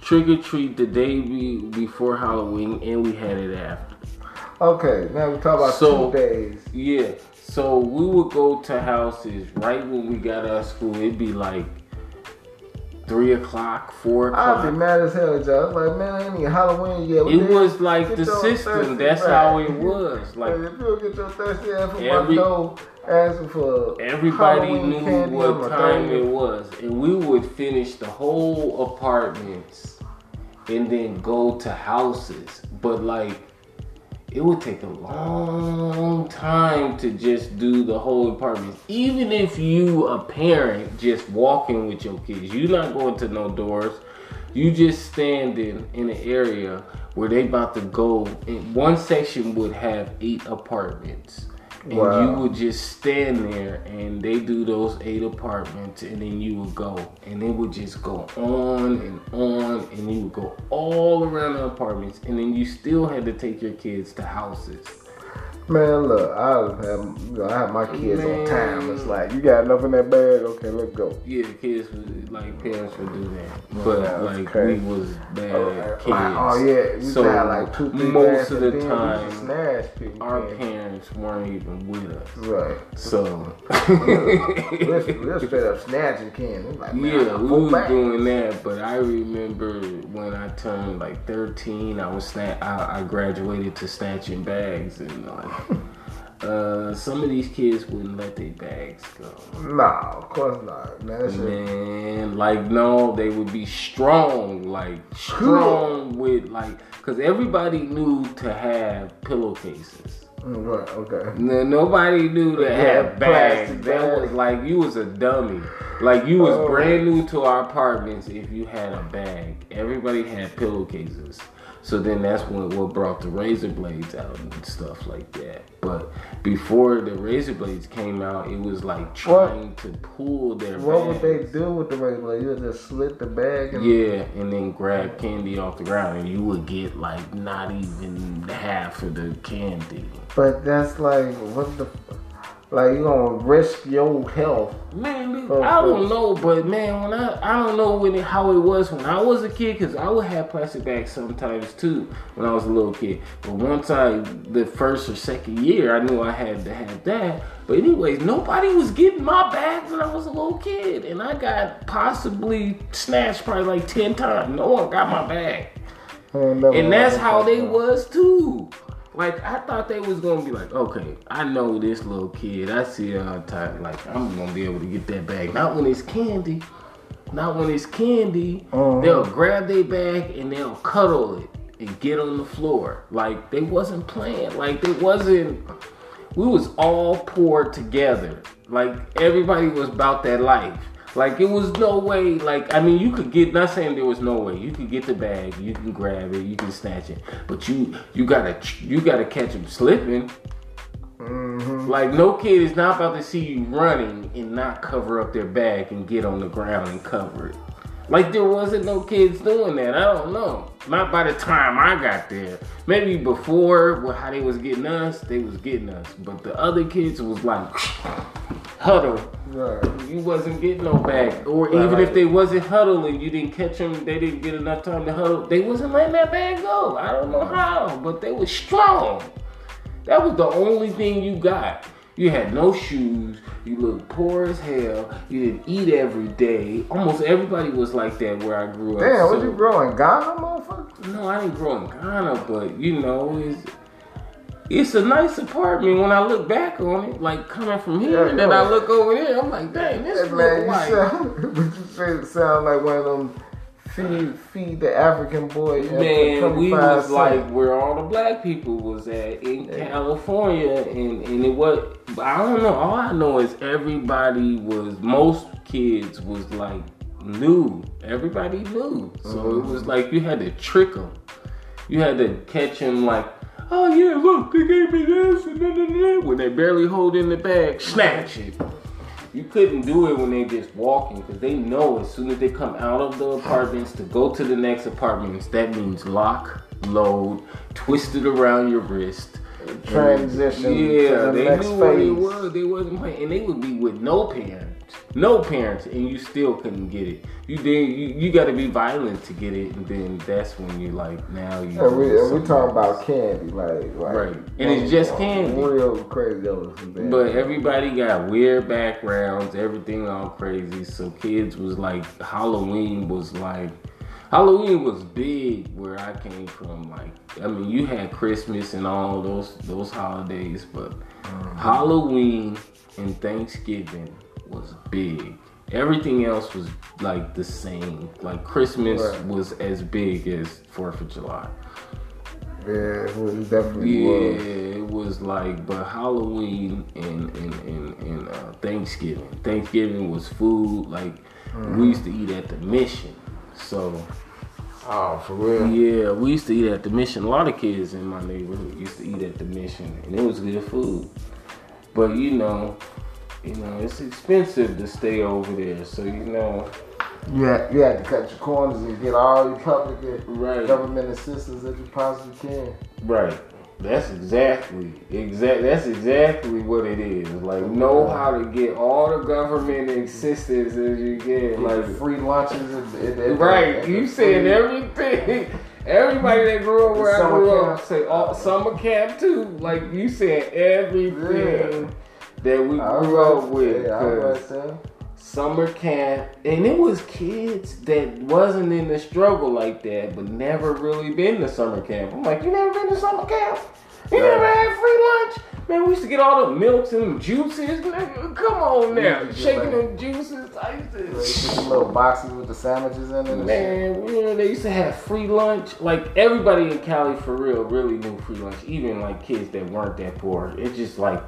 trick or treat the day be, before Halloween, and we had it after. Okay, now we talk about so, two days. Yeah, so we would go to houses right when we got out of school. It'd be like three o'clock, four o'clock. I'd be mad as hell at y'all. Like, man, I ain't even Halloween yet. It was like the system. That's how it was. Like, if you get your thirsty ass from my door, asking for everybody Halloween knew what time it was, and we would finish the whole apartments and then go to houses. But like, it would take a long time to just do the whole apartments. Even if you a parent just walking with your kids, you not going to no doors. You just standing in an area where they about to go. In one section would have eight apartments. and wow. you would just stand there, and they do those eight apartments, and then you would go, and it would just go on and on, and you would go all around the apartments, and then you still had to take your kids to houses. Man, look, I have, you know, I have my kids Man. on time. It's like, you got enough in that bag? Okay, let's go. Yeah, the kids, would, like, parents would do that. Man, but, that like, crazy. we was bad oh, kids. Like, oh, yeah. We so, had, like, two, three most of the time, our man. parents weren't even with us. Right. So. We're, we're straight up snatching kids. Like, yeah, we was back. doing that, but I remember when I turned, like, thirteen, I was sna- I, I graduated to snatching bags and, like, Uh, some of these kids wouldn't let their bags go. Nah, of course not. Man, Man like no, they would be strong, like strong with like, cause everybody knew to have pillowcases. Right. Okay. No, nobody knew to yeah, have bags. That bags. was like you was a dummy. Like you was oh. brand new to our apartments. If you had a bag, everybody had pillowcases. So then that's when what brought the razor blades out and stuff like that. But before the razor blades came out, it was like trying what? to pull their What bags. would they do with the razor blade? You would just slit the bag? And yeah, and then grab candy off the ground. And you would get like not even half of the candy. But that's like, what the... Like, you gonna risk your health. Man, man I don't know, but man, when I, I don't know when it, how it was when I was a kid, because I would have plastic bags sometimes too when I was a little kid. But once I, the first or second year, I knew I had to have that. But anyways, nobody was getting my bags when I was a little kid. And I got possibly snatched probably like ten times. No one got my bag. And that's how they was too. Like, I thought they was going to be like, okay, I know this little kid. I see her all the time. Like, I'm going to be able to get that bag. Not when it's candy. Not when it's candy. Uh-huh. They'll grab their bag and they'll cuddle it and get on the floor. Like, they wasn't playing. Like, they wasn't. We was all poor together. Like, everybody was about that life. Like, it was no way, like, I mean, you could get, not saying there was no way, you could get the bag, you can grab it, you can snatch it, but you, you gotta, you gotta catch them slipping. Mm-hmm. Like, no kid is not about to see you running and not cover up their bag and get on the ground and cover it. Like, there wasn't no kids doing that, I don't know. Not by the time I got there. Maybe before, well, how they was getting us, they was getting us, but the other kids was like, huddle. Right. You wasn't getting no bag, or right, even right. if they wasn't huddling, you didn't catch them. They didn't get enough time to huddle. They wasn't letting that bag go. I don't know how, but they were strong. That was the only thing you got. You had no shoes. You looked poor as hell. You didn't eat every day. Almost everybody was like that where I grew up. Damn, so, was you growing Ghana, motherfucker? No, I didn't grow in Ghana, but you know it's. It's a nice apartment when I look back on it, like coming from here, yeah, and then I look over there, I'm like, dang, this is real white. You sound like one of them feed, feed the African boy. Man, we was cent. like where all the black people was at in yeah. California, and, and it was, I don't know, all I know is everybody was, most kids was like new, everybody knew, so mm-hmm. it was like you had to trick them, you had to catch them like, oh yeah, look, they gave me this, and then, then, then. When they barely hold in the bag, snatch it. You couldn't do it when they just walking, because they know as soon as they come out of the apartments to go to the next apartments, that means lock, load, twist it around your wrist. Transition. Yeah, to the they next knew phase. What it was. They wasn't playing, and they would be with no parents, no parents, and you still couldn't get it. You did. You, you got to be violent to get it, and then that's when you like now you. And we and we talking about candy, like, like right, and it's just candy. Real crazy, but everybody got weird backgrounds, everything all crazy. So kids was like Halloween was like. Halloween was big where I came from. Like, I mean, you had Christmas and all those those holidays, but mm-hmm. Halloween and Thanksgiving was big. Everything else was like the same. Like Christmas right. was as big as Fourth of July. Yeah, it was definitely. Yeah, was. It was like, but Halloween and and and, and uh, Thanksgiving. Thanksgiving was food. Like mm-hmm. we used to eat at the Mission. So, oh, for real? Yeah, we used to eat at the Mission. A lot of kids in my neighborhood used to eat at the Mission, and it was good food. But you know, you know, it's expensive to stay over there. So you know, you had, you had to cut your corners and get all your public and right. government assistance that you possibly can. Right. That's exactly, exact. That's exactly what it is. Like, know how to get all the government assistance as you get, like free lunches and, and, and right. And you said everything. Everybody that grew up where I grew up, say all, summer camp too. Like you said, everything yeah. that we grew up with. Yeah, summer camp, and it was kids that wasn't in the struggle like that, but never really been to summer camp. I'm like, you never been to summer camp? You right. never had free lunch? Man, we used to get all the milks and juices. Come on now, shaking them juices, ices. Little boxes with the sandwiches in it. Man, you know, they used to have free lunch. Like, everybody in Cali, for real, really knew free lunch. Even, like, kids that weren't that poor. It's just like,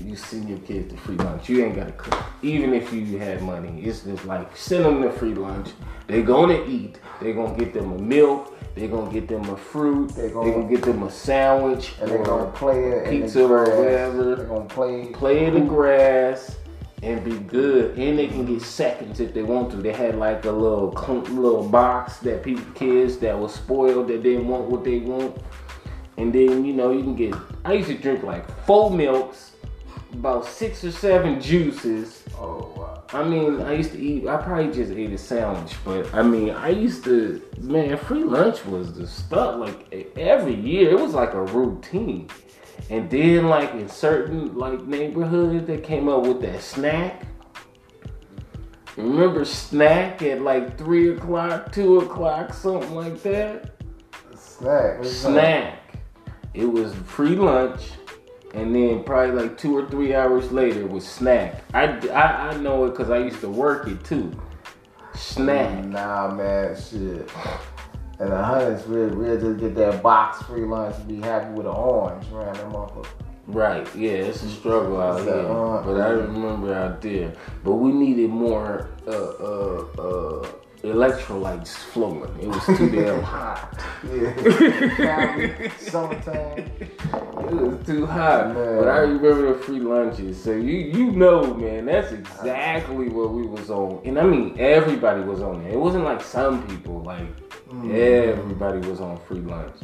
you send your kids to free lunch. You ain't got to cook. Even if you had money, it's just like, send them to free lunch. They're going to eat. They're going to get them a milk. They're going to get them a fruit. They're going to get them a sandwich. And they're going to play it. Pizza or whatever. They're going to play. Play in the grass and be good. And they can get seconds if they want to. They had like a little little box that people, kids that was spoiled, that didn't want what they want. And then, you know, you can get, I used to drink like four milks, about six or seven juices. Oh wow! I mean, I used to eat. I probably just ate a sandwich, but I mean, I used to. Man, free lunch was the stuff. Like every year, it was like a routine. And then, like in certain like neighborhoods, they came up with that snack. Remember snack at like three o'clock, two o'clock, something like that. Snack. Snack. It was free lunch. And then probably like two or three hours later was snack. I, I, I know it because I used to work it too. Snack. Nah, man, shit. And the hundreds, we'll, we'll just get that box free lunch and be happy with an orange around that motherfucker. Right, yeah, it's a struggle out here. Orange. But I remember out there. But we needed more uh, uh, uh, electrolytes flowing. It was too damn hot. Yeah. Summertime. It was too hot, man. But I remember the free lunches. So you you know, man, that's exactly what we was on. And I mean, everybody was on there. It wasn't like some people. Like mm. everybody was on free lunch.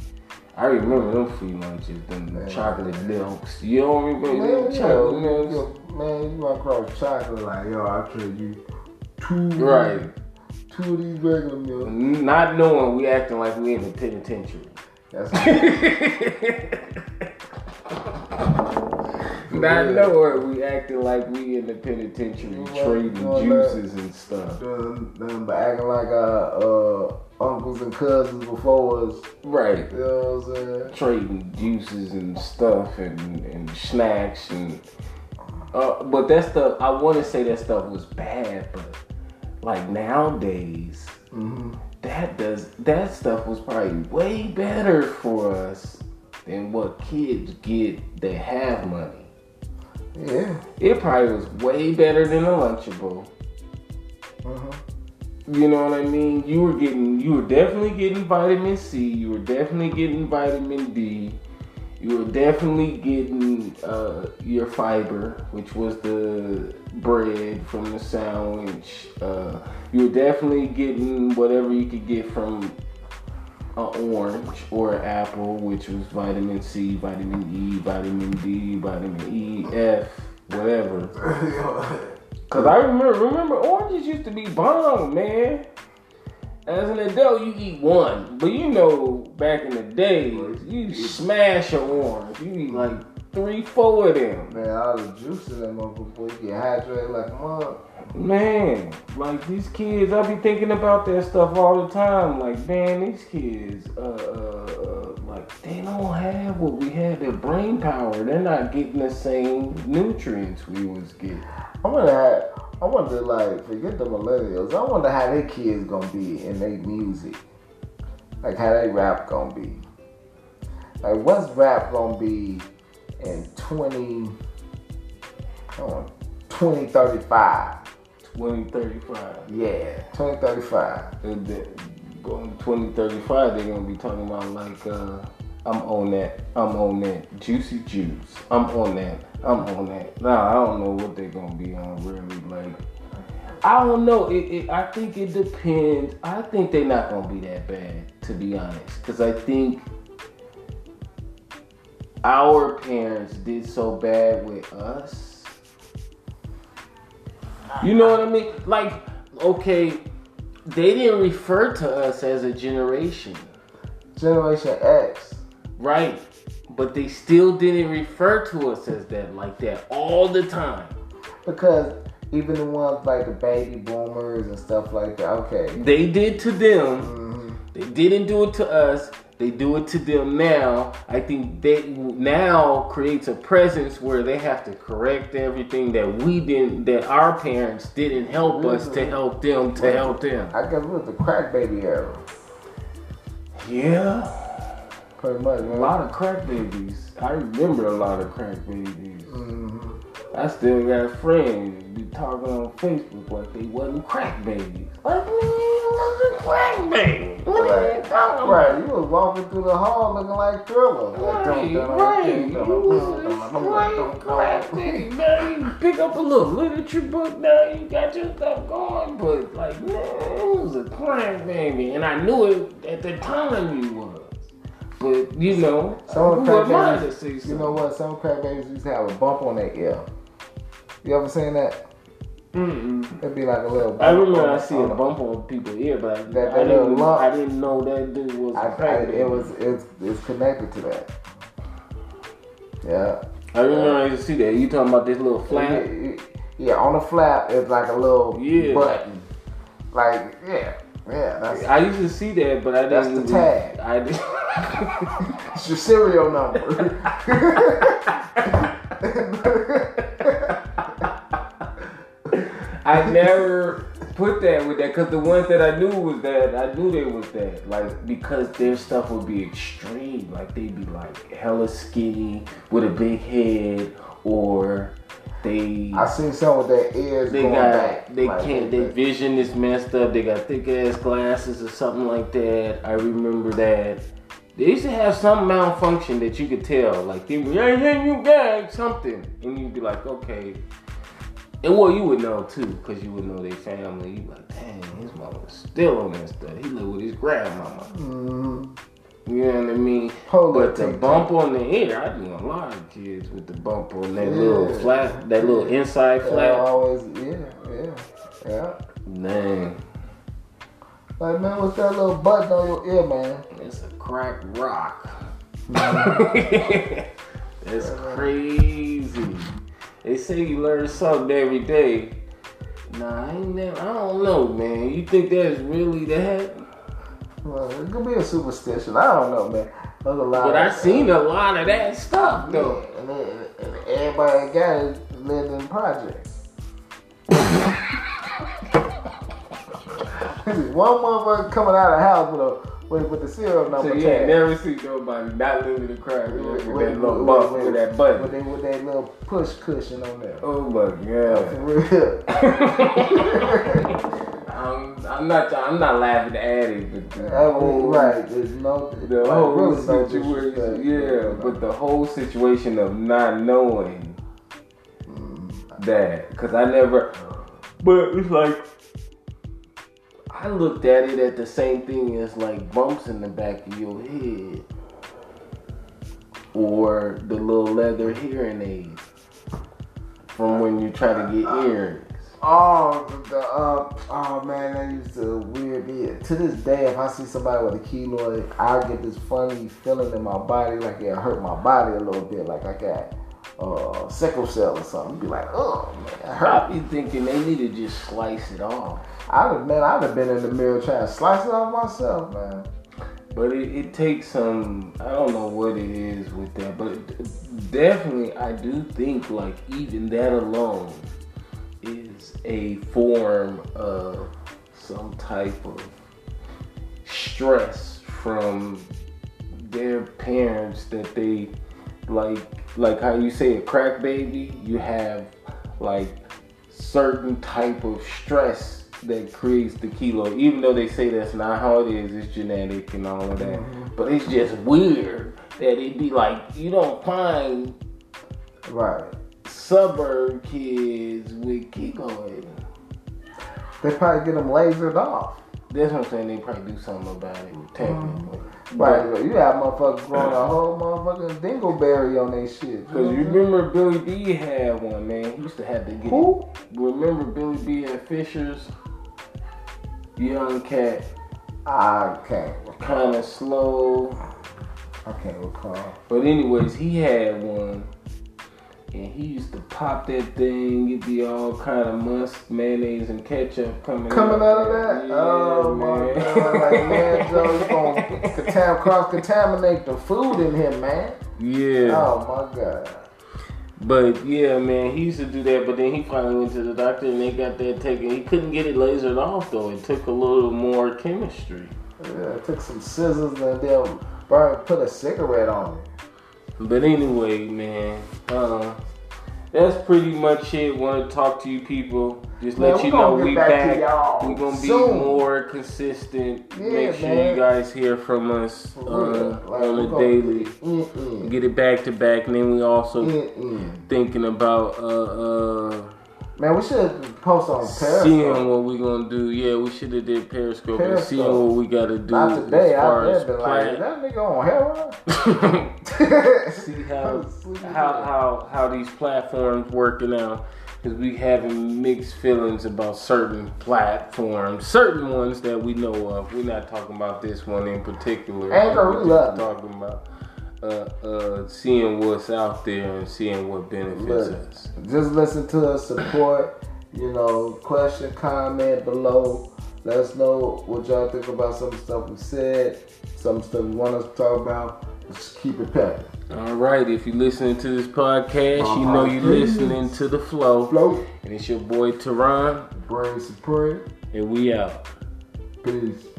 I remember them free lunches, them man. chocolate milks. You don't remember them chocolate milks? Yo, man, you run across chocolate like, yo, I trade you two. Right. Two of these regular milks. Not knowing we acting like we in the penitentiary. That's Not yeah. knowing we acting like we in the penitentiary, you trading know, juices like, and stuff. Them acting like our uh, uncles and cousins before us. Right. You know what I'm saying? Trading juices and stuff and, and snacks and uh, but that stuff, I want to say that stuff was bad, but like nowadays, mm-hmm. that does that stuff was probably way better for us than what kids get that have money. Yeah, it probably was way better than a Lunchable. Uh-huh. You know what I mean? You were getting, you were definitely getting vitamin C. You were definitely getting vitamin D. You were definitely getting uh, your fiber, which was the bread from the sandwich. Uh, you were definitely getting whatever you could get from an orange or an apple, which was vitamin C, vitamin E, vitamin D, vitamin E, F, whatever. Because I remember, remember oranges used to be bomb, man. As an adult, you eat one, but you know, back in the day, you smash an orange. You eat like three, four of them. Man, all the juice in that motherfucker, boy, you get hydrated like a mug. Man, like these kids, I be thinking about that stuff all the time. Like, man, these kids, uh, uh, uh, like they don't have what we had. Their brain power, they're not getting the same nutrients we was getting. I'm gonna have. I wonder, like, forget the millennials. I wonder how their kids gonna be in their music. Like, how they rap gonna be. Like, what's rap gonna be in twenty, I don't know, twenty thirty-five? twenty thirty-five? Yeah, twenty thirty-five. Going twenty thirty-five, they're gonna be talking about, like, uh, I'm on that. I'm on that. Juicy Juice. I'm on that. I'm on that. Nah, I don't know what they're gonna be on really. Like, I don't know. It, it. I think it depends. I think they're not gonna be that bad, to be honest. Cause I think our parents did so bad with us. You know what I mean? Like, okay, they didn't refer to us as a generation. Generation X. Right. But they still didn't refer to us as that, like that, all the time. Because even the ones like the baby boomers and stuff like that, okay. They did to them. Mm-hmm. They didn't do it to us. They do it to them now. I think that now creates a presence where they have to correct everything that we didn't, that our parents didn't help mm-hmm. us to help them, to well, help them. I guess it was the crack baby era. Yeah. Pretty much. Man. A lot of crack babies. I remember a lot of crack babies. Mm-hmm. I still got friends be talking on Facebook like they wasn't crack babies. What do you mean you wasn't crack babies? What right. are you talking right. about? Right, you was walking through the hall looking like Thriller. Right, right. You was crack baby. Now you pick up a little literature book, now you got your stuff going. But like, man, it was a crack baby. And I knew it at the time you was. But, you know, some crack babies, see you know what? Some crack babies used to have a bump on their ear. You ever seen that? Mm-mm. It'd be like a little bump. I remember I see a bump on people's ear, but I, that, that I, didn't, lump, I didn't know that dude was I, a crack I, baby. It was, it's, it's connected to that. Yeah. I remember I used to see that. You talking about this little flap? Yeah, yeah, on the flap, it's like a little yeah. button. Like, yeah. Yeah, that's, I used to see that, but I didn't. That's the tag. I didn't. It's your serial number. I never put that with that because the ones that I knew was that I knew they was that like because their stuff would be extreme, like they'd be like hella skinny with a big head or. They, I seen some with their ears they going got, back. They like, can't. Their vision is messed up. They got thick ass glasses or something like that. I remember that. They used to have some malfunction that you could tell. Like they, yeah, yeah, you got something, and you'd be like, okay. And well, you would know too, because you would know their family. You like, dang, his mama's still on that stuff. He lived with his grandmama. Mm-hmm. You know what I mean? Polar but the bump on the ear, I do a lot of kids with the bump on that yeah. little flap, that little inside flap. Always, yeah, yeah, yeah. Man. Like, man, what's that little button on your ear, man? It's a crack rock. That's crazy. They say you learn something every day. Nah, I ain't never, I don't know, man. You think that's really that? Well, it could be a superstition. I don't know, man. There's a lot but I seen a lot of that stuff, though. Yeah, and, then, and everybody got it lived in projects. One motherfucker coming out of the house with a with, with the serial number. So you ain't never see nobody not living in the crowd with, with, with that little bump with, with that button. With, they, with that little push cushion on there. Oh my god. That's real. I'm, I'm not. I'm not laughing at it, but the I mean, whole, right. There's no. The like, whole really situation. No yeah, no. But the whole situation of not knowing mm. that, because I never. But it's like I looked at it at the same thing as like bumps in the back of your head, or the little leather hearing aid from when you try to get uh, earrings. Oh, the, uh, oh man, that used to weird me. To this day, if I see somebody with a keloid, I get this funny feeling in my body, like it hurt my body a little bit, like I got uh, sickle cell or something. Be like, oh man, it hurt. I be thinking they need to just slice it off. I would, man, I'd have been in the mirror trying to slice it off myself, man. But it, it takes some, I don't know what it is with that, but it, definitely I do think like even that alone is a form of some type of stress from their parents that they like like how you say a crack baby, you have like certain type of stress that creates the kilo, even though they say that's not how it is, it's genetic and all of that, but it's just weird that it be like, you don't find right suburb kids with Kiko in them. They probably get them lasered off. That's what I'm saying. They probably do something about it technically. Mm-hmm. But right. You have motherfuckers growing a whole motherfucking dingleberry on their shit. Because mm-hmm. you remember Billy B had one, man. He used to have to get Who? It. Remember Billy B at Fisher's? Young cat. I can't recall. Kind of slow. I can't recall. But anyways, he had one. And he used to pop that thing. It'd be all kind of musk, mayonnaise, and ketchup coming, coming out, out of that. Yeah, oh man. My god! Like man, Joe, you gonna contam- cross contaminate the food in him, man. Yeah. Oh my god. But yeah, man, he used to do that. But then he finally went to the doctor, and they got that taken. He couldn't get it lasered off though. It took a little more chemistry. Yeah, it took some scissors and they'll put a cigarette on it. But anyway, man, uh, that's pretty much it. Want to talk to you people. Just man, let you know we back. back. We're going to be more consistent. Yeah, Make sure man. you guys hear from us uh, like, on a daily. Mm-mm. Get it back to back. And then we also Mm-mm. thinking about... Uh, uh, man, we should post on Periscope. Seeing what we going to do. Yeah, we should have did Periscope, Periscope and seeing what we got to do. Not today. As far I've as been like, that nigga on hell. See how, how, how, how these platforms working out. Because we having mixed feelings about certain platforms. Certain ones that we know of. We're not talking about this one in particular. Anchor, we love talking about. Uh, uh, seeing what's out there and seeing what benefits Look, us. Just listen to us, support, you know, question, comment below. Let us know what y'all think about some stuff we said, some stuff you want us to talk about. Just keep it pepper. All right, if you're listening to this podcast, uh-huh. you know you're listening to The Flow. Flow. And it's your boy, Teron. Bram Supreme. And we out. Peace.